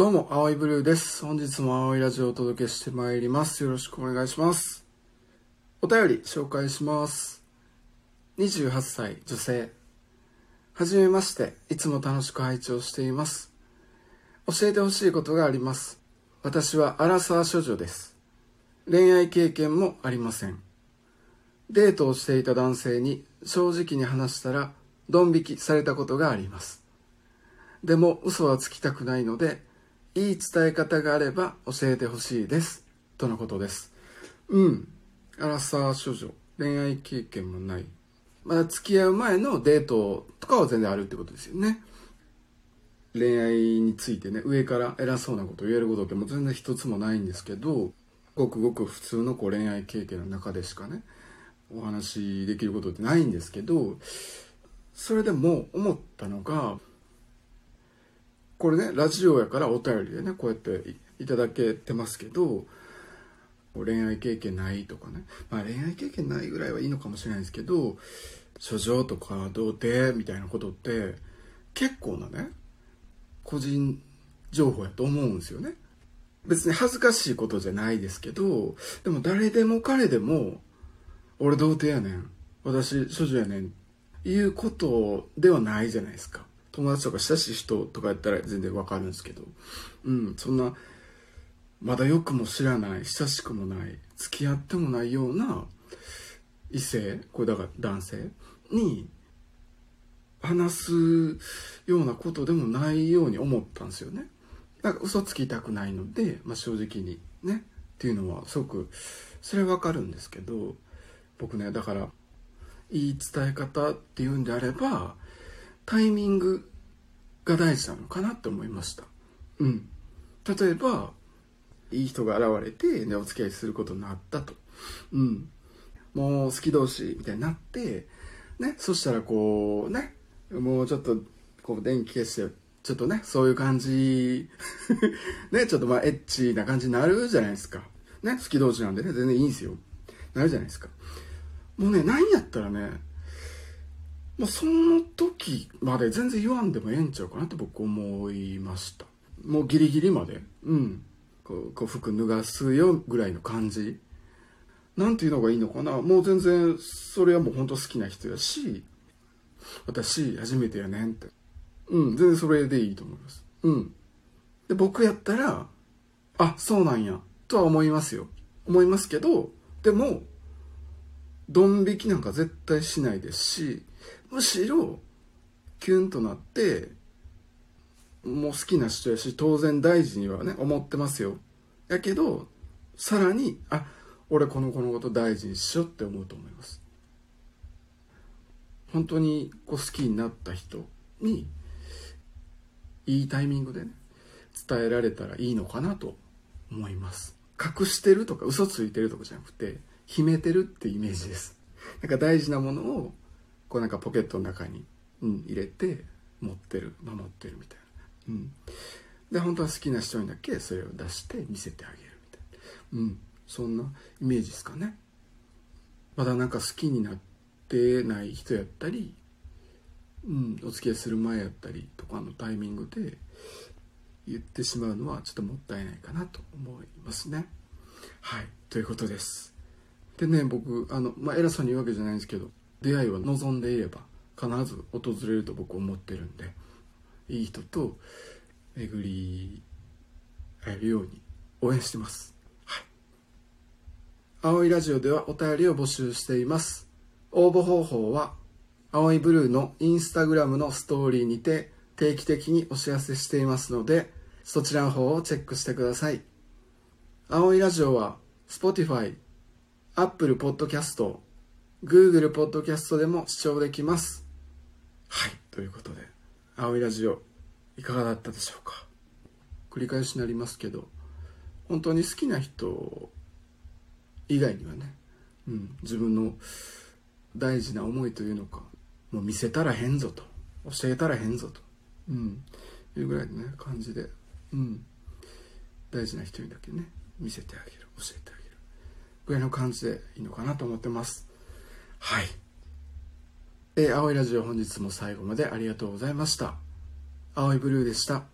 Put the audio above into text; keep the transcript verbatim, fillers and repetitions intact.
どうも、青いブルーです。本日も青いラジオをお届けしてまいります。よろしくお願いします。お便り紹介します。にじゅうはっさい女性。はじめまして、いつも楽しく拝聴しています。教えてほしいことがあります。私はアラサー処女です。恋愛経験もありません。デートをしていた男性に正直に話したら、ドン引きされたことがあります。でも嘘はつきたくないので、いい伝え方があれば教えてほしいですとのことです。うんアラサー少女、恋愛経験もない、まだ付き合う前のデートとかは全然あるってことですよね。恋愛についてね、上から偉そうなことを言えることってもう全然一つもないんですけど、ごくごく普通のこう恋愛経験の中でしかね、お話しできることってないんですけど、それでも思ったのが、これね、ラジオやからお便りでね、こうやっていただけてますけど、恋愛経験ないとかね、まあ恋愛経験ないぐらいはいいのかもしれないですけど、処女とか童貞みたいなことって結構なね、個人情報やと思うんですよね。別に恥ずかしいことじゃないですけど、でも誰でも彼でも、俺童貞やねん、私処女やねん、いうことではないじゃないですか。友達とか親しい人とかやったら全然わかるんですけど、うん、そんなまだよくも知らない、親しくもない、付き合ってもないような異性、これだから男性に話すようなことでもないように思ったんですよね。なんか嘘つきたくないので、まあ、正直にねっていうのはすごくそれわかるんですけど、僕ね、だからいい伝え方っていうんであればタイミングが大事なのかなって思いました。うん。例えば、いい人が現れて、ね、お付き合いすることになったと。うん。もう好き同士みたいになって、ね、そしたらこうね、もうちょっと、こう電気消して、ちょっとね、そういう感じ、ね、ちょっとまあエッチな感じになるじゃないですか。ね、好き同士なんでね、全然いいんですよ。なるじゃないですか。もうね、なんやったらね、まあ、その時まで全然言わんでもええんちゃうかなって僕思いました。もうギリギリまで、うん、こう、こう服脱がすよぐらいの感じ。なんていうのがいいのかな。もう全然それはもう本当好きな人やし、私初めてやねんって。うん、全然それでいいと思います。うん。で、僕やったら、あ、そうなんや、とは思いますよ。思いますけど、でも、ドン引きなんか絶対しないですし、むしろキュンとなって、もう好きな人やし当然大事にはね思ってますよ。やけどさらに、あ、俺この子のこと大事にしようって思うと思います。本当にこう好きになった人にいいタイミングでね伝えられたらいいのかなと思います。隠してるとか嘘ついてるとかじゃなくて、秘めてるってイメージです。なんか大事なものをこうなんかポケットの中に、うん、入れて持ってる、守ってるみたいな、うん、で本当は好きな人にだけそれを出して見せてあげるみたいな、うん、そんなイメージですかね。まだなんか好きになってない人やったり、うん、お付き合いする前やったりとかのタイミングで言ってしまうのはちょっともったいないかなと思いますね。はい、ということです。でね、僕あの、まあ、偉そうに言うわけじゃないんですけど、出会いは望んでいれば必ず訪れると僕思ってるんで、いい人と巡り会えるように応援してます。はい。青いラジオではお便りを募集しています。応募方法は、青いブルーのインスタグラムのストーリーにて定期的にお知らせしていますので、そちらの方をチェックしてください。青いラジオは Spotify、Apple Podcast、Google ポッドキャストでも視聴できます。はい、ということで、青いラジオ、いかがだったでしょうか。繰り返しになりますけど、本当に好きな人以外にはね、うん、自分の大事な思いというのか、もう見せたらへんぞと、教えたらへんぞと、うん、いうぐらいのね、感じで、うん、大事な人にだけね、見せてあげる、教えてあげる、ぐらいの感じでいいのかなと思ってます。はい、えー、青いラジオ本日も最後までありがとうございました。青いブルーでした。